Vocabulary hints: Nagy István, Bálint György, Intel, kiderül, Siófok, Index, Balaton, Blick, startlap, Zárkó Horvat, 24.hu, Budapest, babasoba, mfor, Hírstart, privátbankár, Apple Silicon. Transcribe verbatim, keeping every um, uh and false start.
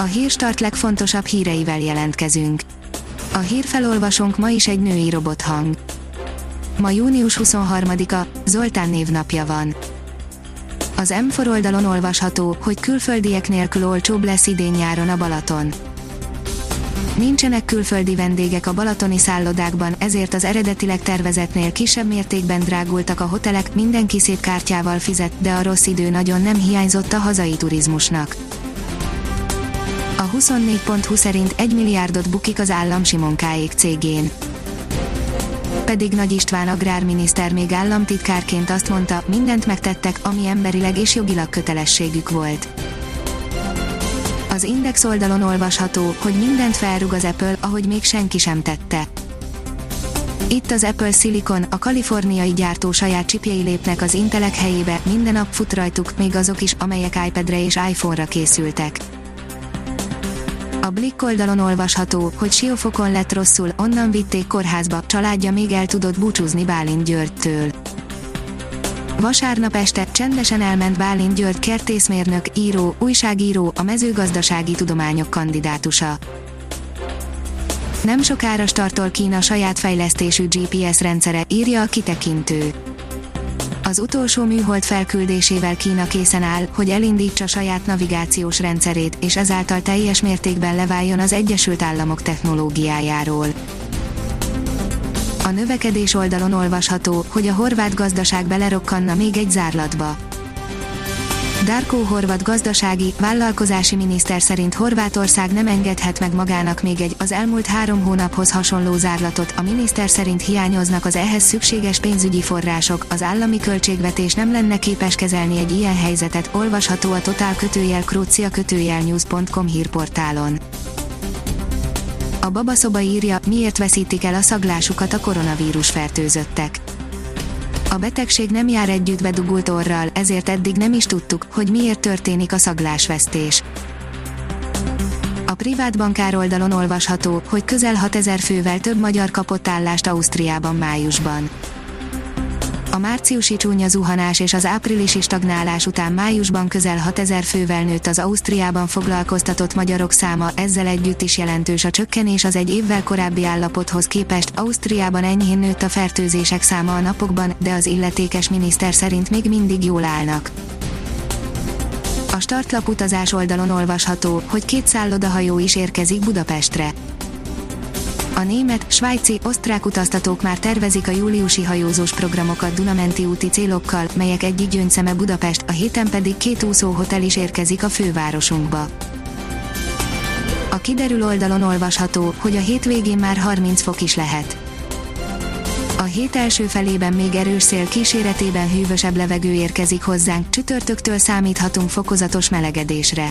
A Hírstart legfontosabb híreivel jelentkezünk. A hírfelolvasónk ma is egy női robothang. Ma június huszonharmadika, Zoltán névnapja van. Az mfor oldalon olvasható, hogy külföldiek nélkül olcsóbb lesz idén nyáron a Balaton. Nincsenek külföldi vendégek a balatoni szállodákban, ezért az eredetileg tervezetnél kisebb mértékben drágultak a hotelek, mindenki szép kártyával fizet, de a rossz idő nagyon nem hiányzott a hazai turizmusnak. A huszonnégy pont hu szerint egy milliárdot bukik az állam Simonkáék cégén. Pedig Nagy István agrárminiszter még államtitkárként azt mondta, mindent megtettek, ami emberileg és jogilag kötelességük volt. Az Index oldalon olvasható, hogy mindent felrúg az Apple, ahogy még senki sem tette. Itt az Apple Silicon, a kaliforniai gyártó saját csipjei lépnek az Intelek helyébe, minden nap fut rajtuk, még azok is, amelyek iPadre és iPhone-ra készültek. A Blick oldalon olvasható, hogy Siófokon lett rosszul, onnan vitték kórházba, családja még el tudott búcsúzni Bálint Györgytől. Vasárnap este csendesen elment Bálint György kertészmérnök, író, újságíró, a mezőgazdasági tudományok kandidátusa. Nem sokára startol Kína saját fejlesztésű gé pé es rendszere, írja a kitekintő. Az utolsó műhold felküldésével Kína készen áll, hogy elindítsa saját navigációs rendszerét, és ezáltal teljes mértékben leváljon az Egyesült Államok technológiájáról. A növekedés oldalon olvasható, hogy a horvát gazdaság belerokkanna még egy zárlatba. Zárkó Horvat gazdasági, vállalkozási miniszter szerint Horvátország nem engedhet meg magának még egy az elmúlt három hónaphoz hasonló zárlatot, a miniszter szerint hiányoznak az ehhez szükséges pénzügyi források, az állami költségvetés nem lenne képes kezelni egy ilyen helyzetet, olvasható a Total Kötőjel Krócia kötőjel News pont com hírportálon. A Babasoba írja, miért veszítik el a szaglásukat a koronavírus fertőzöttek. A betegség nem jár együtt bedugult orral, ezért eddig nem is tudtuk, hogy miért történik a szaglásvesztés. A privátbankár oldalon olvasható, hogy közel hatezer fővel több magyar kapott állást Ausztriában májusban. A márciusi csúnya zuhanás és az áprilisi stagnálás után májusban közel hatezer fővel nőtt az Ausztriában foglalkoztatott magyarok száma, ezzel együtt is jelentős a csökkenés az egy évvel korábbi állapothoz képest. Ausztriában enyhén nőtt a fertőzések száma a napokban, de az illetékes miniszter szerint még mindig jól állnak. A startlap utazás oldalon olvasható, hogy két szállodahajó is érkezik Budapestre. A német, svájci, osztrák utaztatók már tervezik a júliusi hajózós programokat Dunamenti úti célokkal, melyek egyik gyöngyszeme Budapest, a héten pedig két úszóhotel is érkezik a fővárosunkba. A kiderül oldalon olvasható, hogy a hétvégén már harminc fok is lehet. A hét első felében még erős szél kíséretében hűvösebb levegő érkezik hozzánk, csütörtöktől számíthatunk fokozatos melegedésre.